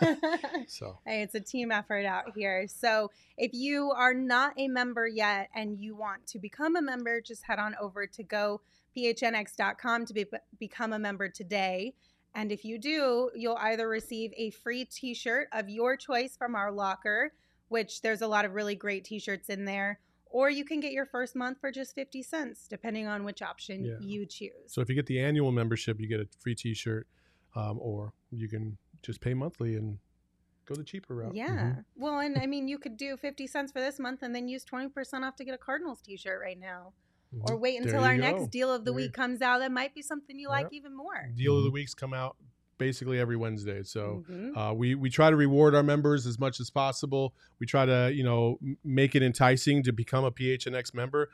So hey, it's a team effort out here. So if you are not a member yet and you want to become a member, just head on over to gophnx.com to become a member today. And if you do, you'll either receive a free t-shirt of your choice from our locker, which there's a lot of really great t-shirts in there, or you can get your first month for just 50 cents, depending on which option you choose. So if you get the annual membership, you get a free t-shirt, or you can just pay monthly and go the cheaper route. Yeah. Mm-hmm. Well, and you could do 50 cents for this month and then use 20% off to get a Cardinals t-shirt right now. Or wait until our next deal of the week comes out. That might be something you like even more. Deal of the weeks come out basically every Wednesday. So we try to reward our members as much as possible. We try to, you know, make it enticing to become a PHNX member,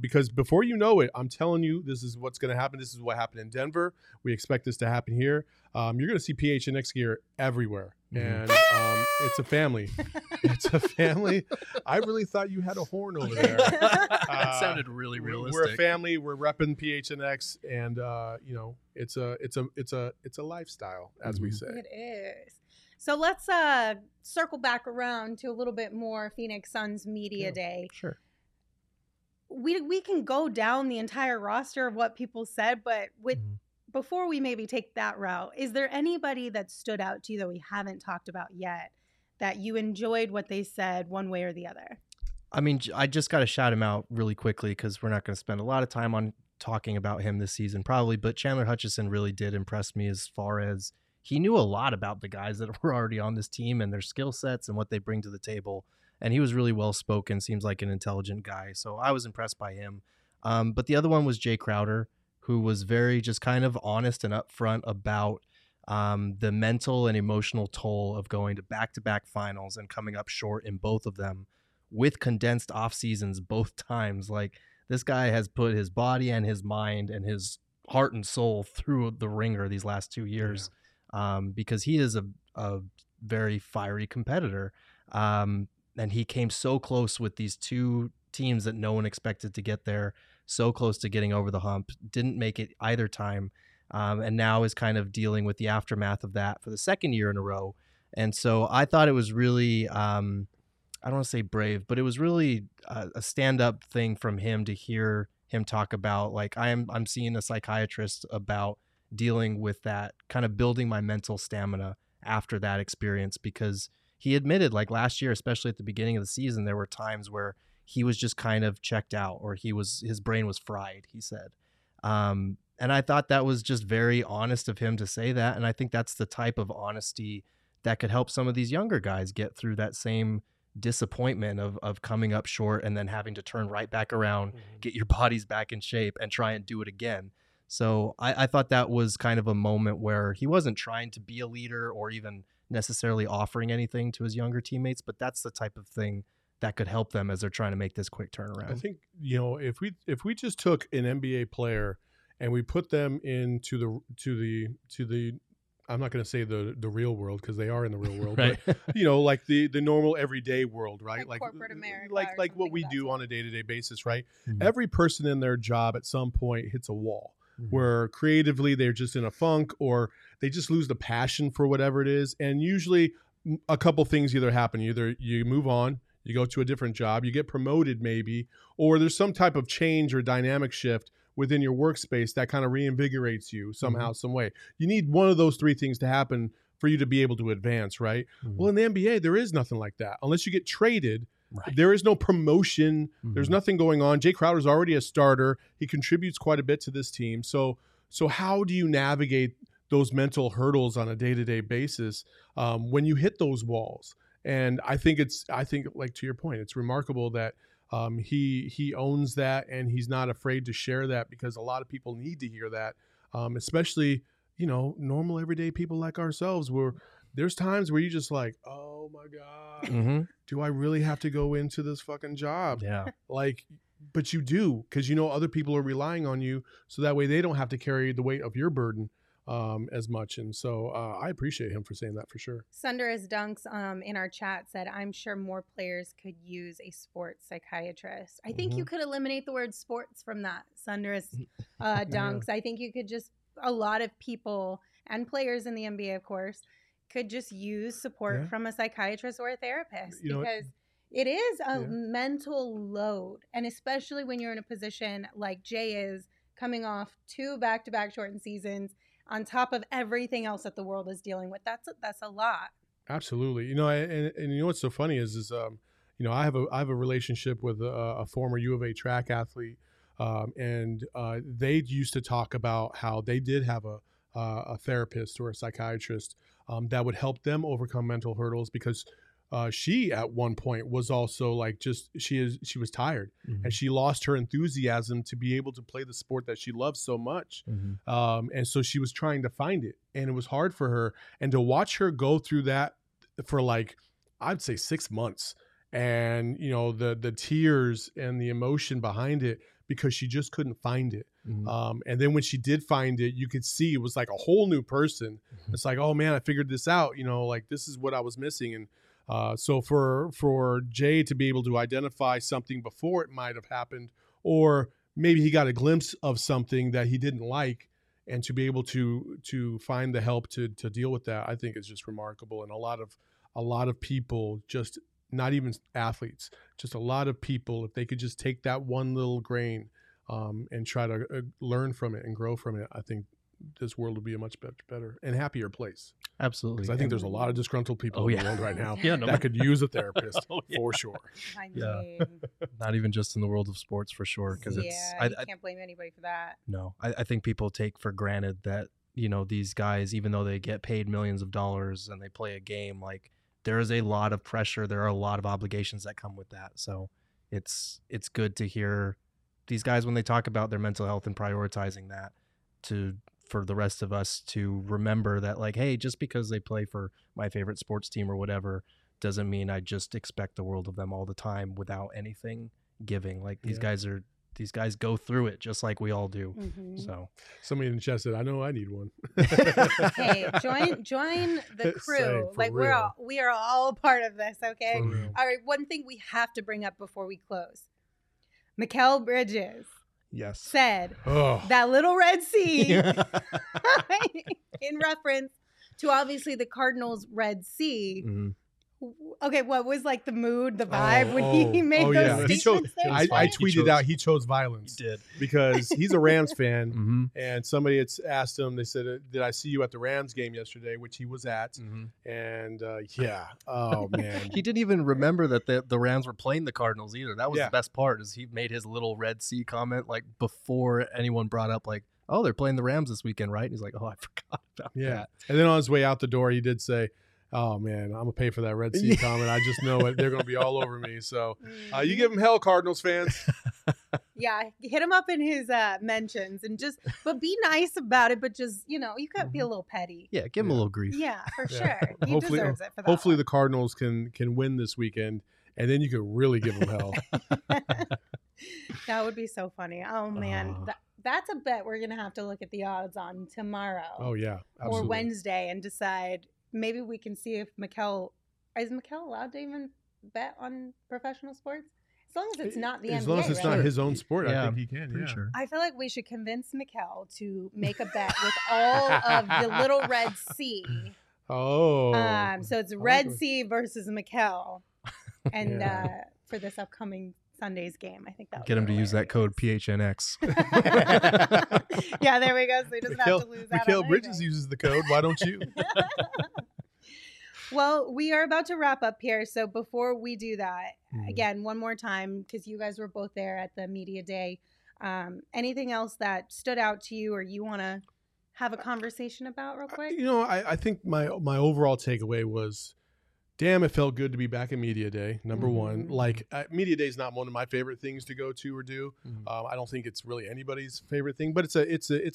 because before you know it, I'm telling you, this is what's going to happen. This is what happened in Denver. We expect this to happen here. You're going to see PHNX gear everywhere. And it's a family. It's a family. I really thought you had a horn over there. That sounded really realistic. We're a family. We're repping PHNX, and you know, it's a lifestyle, as we say. It is. So let's circle back around to a little bit more Phoenix Suns Media Day. Sure. We can go down the entire roster of what people said, but with before we maybe take that route, is there anybody that stood out to you that we haven't talked about yet that you enjoyed what they said one way or the other? I mean, I just got to shout him out really quickly because we're not going to spend a lot of time on talking about him this season probably, but Chandler Hutchison really did impress me as far as he knew a lot about the guys that were already on this team and their skill sets and what they bring to the table. And he was really well-spoken, seems like an intelligent guy. So I was impressed by him. But the other one was Jay Crowder, who was very just kind of honest and upfront about the mental and emotional toll of going to back-to-back finals and coming up short in both of them with condensed off seasons both times. Like, this guy has put his body and his mind and his heart and soul through the ringer these last 2 years because he is a very fiery competitor. And he came so close with these two teams that no one expected to get there. So close to getting over the hump, didn't make it either time, and now is kind of dealing with the aftermath of that for the second year in a row. And so I thought it was really, I don't want to say brave, but it was really a stand-up thing from him to hear him talk about, like, I'm seeing a psychiatrist about dealing with that, kind of building my mental stamina after that experience, because he admitted, like, last year, especially at the beginning of the season, there were times where he was just kind of checked out, or his brain was fried, he said. And I thought that was just very honest of him to say that. And I think that's the type of honesty that could help some of these younger guys get through that same disappointment of coming up short and then having to turn right back around, get your bodies back in shape and try and do it again. So I thought that was kind of a moment where he wasn't trying to be a leader or even necessarily offering anything to his younger teammates, but that's the type of thing that could help them as they're trying to make this quick turnaround. I think, you know, if we just took an NBA player and we put them into the I'm not going to say the real world, because they are in the real world, right? But you know, like the normal everyday world, right? Like corporate America, like what we do on a day-to-day basis, right? Every person in their job at some point hits a wall where creatively they're just in a funk, or they just lose the passion for whatever it is, and usually a couple things either happen. Either you move on, you go to a different job, you get promoted maybe, or there's some type of change or dynamic shift within your workspace that kind of reinvigorates you somehow, some way. You need one of those three things to happen for you to be able to advance, right? Well, in the NBA, there is nothing like that. Unless you get traded, there is no promotion. There's nothing going on. Jay Crowder's already a starter. He contributes quite a bit to this team. So how do you navigate those mental hurdles on a day-to-day basis when you hit those walls? And I think like, to your point, it's remarkable that he owns that, and he's not afraid to share that, because a lot of people need to hear that, especially, you know, normal everyday people like ourselves, where there's times where you just like, oh my God, do I really have to go into this fucking job? Yeah. Like, but you do, because you know other people are relying on you, so that way they don't have to carry the weight of your burden as much. And so I appreciate him for saying that, for sure. Sundar's Dunks in our chat said, I'm sure more players could use a sports psychiatrist. I think you could eliminate the word sports from that, Sundar's Dunks. I think you could just, a lot of people and players in the NBA, of course, could just use support from a psychiatrist or a therapist, you because it is a mental load. And especially when you're in a position like Jay is, coming off two back-to-back shortened seasons, on top of everything else that the world is dealing with. That's a lot. Absolutely. You know, and you know what's so funny is you know, I have a relationship with a former U of A track athlete, and they used to talk about how they did have a therapist or a psychiatrist that would help them overcome mental hurdles, because she at one point was also like just she was tired, mm-hmm. and she lost her enthusiasm to be able to play the sport that she loves so much, mm-hmm. And so she was trying to find it, and it was hard for her. And to watch her go through that for like I'd say 6 months, and you know the tears and the emotion behind it because she just couldn't find it. Mm-hmm. And then when she did find it, you could see it was like a whole new person. Mm-hmm. It's like, oh man, I figured this out. You know, like this is what I was missing. And so for Jay to be able to identify something before it might have happened, or maybe he got a glimpse of something that he didn't like, and to be able to find the help to deal with that, I think is just remarkable. And a lot of people, just not even athletes, just a lot of people, if they could just take that one little grain and try to learn from it and grow from it, I think this world would be a much better and happier place. Absolutely. Because I think there's a lot of disgruntled people in the world right now that could use a therapist for sure. I mean, not even just in the world of sports for sure. Because I can't blame anybody for that. No, I think people take for granted that, you know, these guys, even though they get paid millions of dollars and they play a game, like there is a lot of pressure. There are a lot of obligations that come with that. So it's good to hear these guys when they talk about their mental health and prioritizing that for the rest of us to remember that, like, hey, just because they play for my favorite sports team or whatever doesn't mean I just expect the world of them all the time without anything giving. Like these guys go through it just like we all do. Mm-hmm. So somebody in the chat said, I know I need one. Hey, join the crew. Like real. we are all part of this. Okay. All right. One thing we have to bring up before we close, Mikal Bridges. Yes. Said that little Red Sea in reference to obviously the Cardinals' Red Sea. Mm-hmm. Okay, what was like the mood, the vibe when he made those statements? I tweeted out he chose violence. He did. Because he's a Rams fan, mm-hmm. and somebody had asked him, they said, did I see you at the Rams game yesterday, which he was at, mm-hmm. and oh man. He didn't even remember that the Rams were playing the Cardinals either. That was the best part, is he made his little Red Sea comment like before anyone brought up like, oh, they're playing the Rams this weekend, right? And he's like, oh, I forgot about that. And then on his way out the door, he did say, oh man, I'm gonna pay for that Red Sea comment. I just know it. They're gonna be all over me. So you give him hell, Cardinals fans. Yeah, hit him up in his mentions and just, but be nice about it. But just, you know, you gotta be a little petty. Yeah, give him a little grief. Yeah, for sure. He deserves it for that. Hopefully, the Cardinals can win this weekend, and then you can really give him hell. That would be so funny. Oh man. That's a bet we're gonna have to look at the odds on tomorrow. Oh yeah, absolutely. Or Wednesday and decide. Maybe we can see if Mikal is allowed to even bet on professional sports? As long as it's not the NBA. As long as it's not his own sport, I think he can. Yeah. Sure. I feel like we should convince Mikal to make a bet with all of the little Red Sea. So it's Red Sea versus Mikal. And for this upcoming Sunday's game, I think that get him to use that code PHNX. Yeah, there we go. So he doesn't have to lose that. Mikal Bridges uses the code. Why don't you? Well, we are about to wrap up here. So before we do that, again, one more time, because you guys were both there at the media day. Anything else that stood out to you, or you want to have a conversation about real quick? You know, I think my overall takeaway was, damn, it felt good to be back at media day. Number one, like media day is not one of my favorite things to go to or do. I don't think it's really anybody's favorite thing, but it's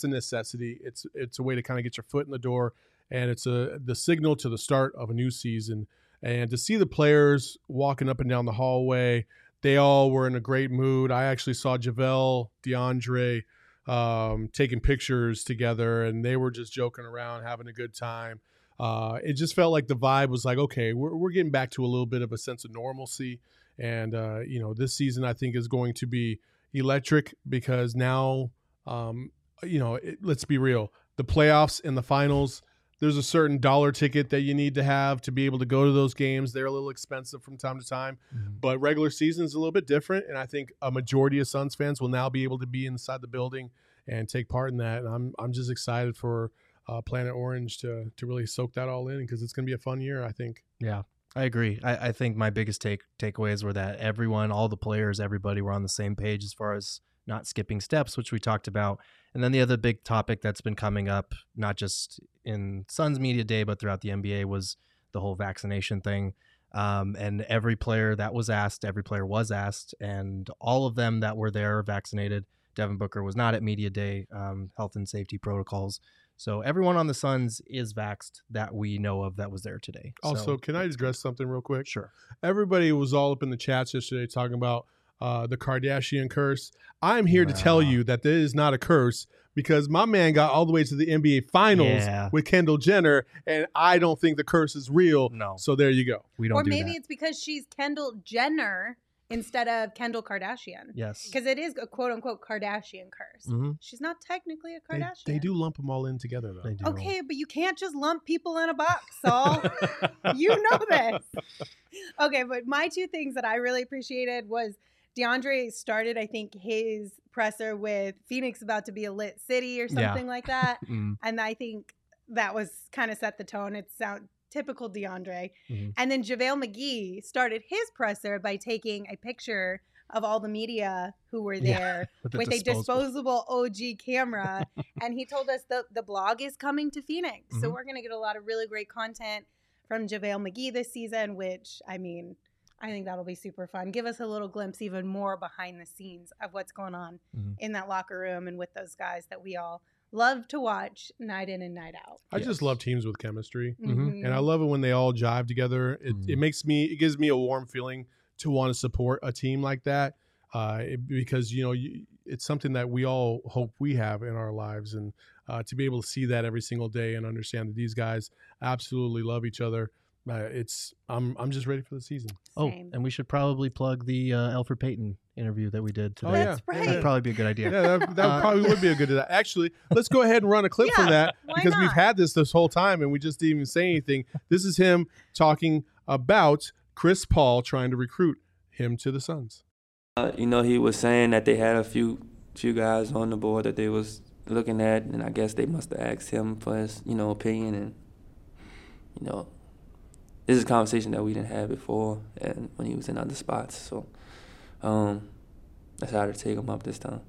a necessity. It's a way to kind of get your foot in the door, and it's the signal to the start of a new season. And to see the players walking up and down the hallway, they all were in a great mood. I actually saw JaVale, DeAndre taking pictures together, and they were just joking around, having a good time. It just felt like the vibe was like, okay, we're getting back to a little bit of a sense of normalcy. And, you know, this season I think is going to be electric, because now, you know, let's be real, the playoffs and the finals, there's a certain dollar ticket that you need to have to be able to go to those games. They're a little expensive from time to time, but regular season is a little bit different. And I think a majority of Suns fans will now be able to be inside the building and take part in that. And I'm just excited for Planet Orange to really soak that all in, because it's going to be a fun year, I think. Yeah, I agree. I think my biggest takeaways were that everyone, all the players, everybody were on the same page as far as not skipping steps, which we talked about. And then the other big topic that's been coming up, not just in Suns Media Day, but throughout the NBA, was the whole vaccination thing. And every player that was asked, and all of them that were there vaccinated. Devin Booker was not at media day, health and safety protocols. So everyone on the Suns is vaxxed that we know of that was there today. Also, so, can I address something real quick? Sure. Everybody was all up in the chats yesterday talking about the Kardashian curse. I'm here to tell you that there is not a curse, because my man got all the way to the NBA Finals with Kendall Jenner, and I don't think the curse is real. No. So there you go. We don't. Or do maybe that. It's because she's Kendall Jenner instead of Kendall Kardashian. Yes. Because it is a quote-unquote Kardashian curse. Mm-hmm. She's not technically a Kardashian. They do lump them all in together, though. They do. Okay, but you can't just lump people in a box, Saul. You know this. Okay, but my two things that I really appreciated was DeAndre started, I think, his presser with Phoenix about to be a lit city or something like that. And I think that was kind of set the tone. It sounded typical DeAndre. And then JaVale McGee started his presser by taking a picture of all the media who were there with a disposable OG camera. And he told us that the blog is coming to Phoenix. So we're going to get a lot of really great content from JaVale McGee this season, which, I mean, I think that'll be super fun. Give us a little glimpse even more behind the scenes of what's going on in that locker room and with those guys that we all love to watch night in and night out. I just love teams with chemistry. And I love it when they all jive together. It makes me, it gives me a warm feeling to want to support a team like that because, you know, it's something that we all hope we have in our lives. And to be able to see that every single day and understand that these guys absolutely love each other. I'm just ready for the season. Same. Oh, and we should probably plug the Elfrid Payton interview that we did today. Right. That'd probably be a good idea. That probably would be a good idea. Actually, let's go ahead and run a clip from that, because we've had this whole time and we just didn't even say anything. This is him talking about Chris Paul trying to recruit him to the Suns. You know, he was saying that they had a few guys on the board that they was looking at, and I guess they must have asked him for his, you know, opinion, and you know. This is a conversation that we didn't have before, and when he was in other spots. So I decided to take him up this time.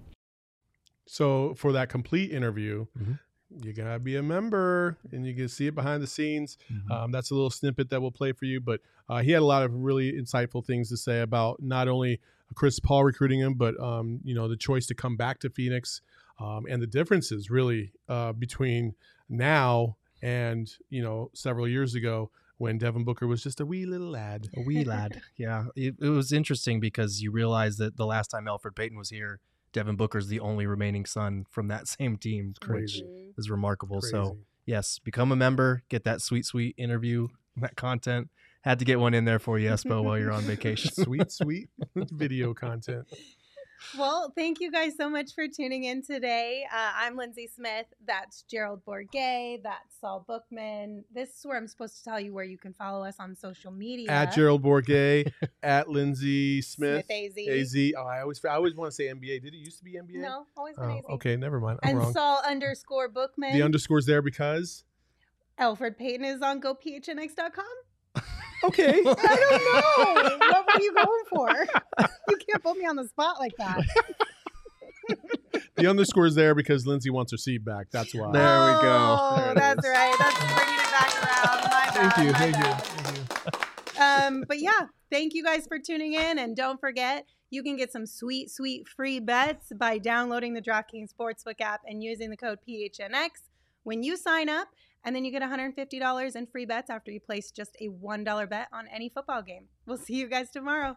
So for that complete interview, you got to be a member, and you can see it behind the scenes. That's a little snippet that we'll play for you. But he had a lot of really insightful things to say about not only Chris Paul recruiting him, but, you know, the choice to come back to Phoenix and the differences really between now and, you know, several years ago, when Devin Booker was just a wee little lad. A wee lad, yeah. It was interesting because you realize that the last time Elfrid Payton was here, Devin Booker's the only remaining son from that same team, which is remarkable. Crazy. So, yes, become a member, get that sweet interview, that content. Had to get one in there for you, Espo, while you're on vacation. Sweet video content. Well, thank you guys so much for tuning in today. I'm Lindsay Smith. That's Gerald Bourget. That's Saul Bookman. This is where I'm supposed to tell you where you can follow us on social media. At Gerald Bourget, at Lindsay Smith. AZ. Oh, I always want to say NBA. Did it used to be NBA? No, always been AZ. Okay, never mind. I'm wrong. Saul _Bookman. The underscore's there because? Elfrid Payton is on gophnx.com. Okay. I don't know. What were you going for? You can't put me on the spot like that. The underscore's there because Lindsay wants her seat back. That's why. There we go. Oh, that's right. That's bringing it back around. Thank you. But yeah, thank you guys for tuning in. And don't forget, you can get some sweet free bets by downloading the DraftKings Sportsbook app and using the code PHNX when you sign up. And then you get $150 in free bets after you place just a $1 bet on any football game. We'll see you guys tomorrow.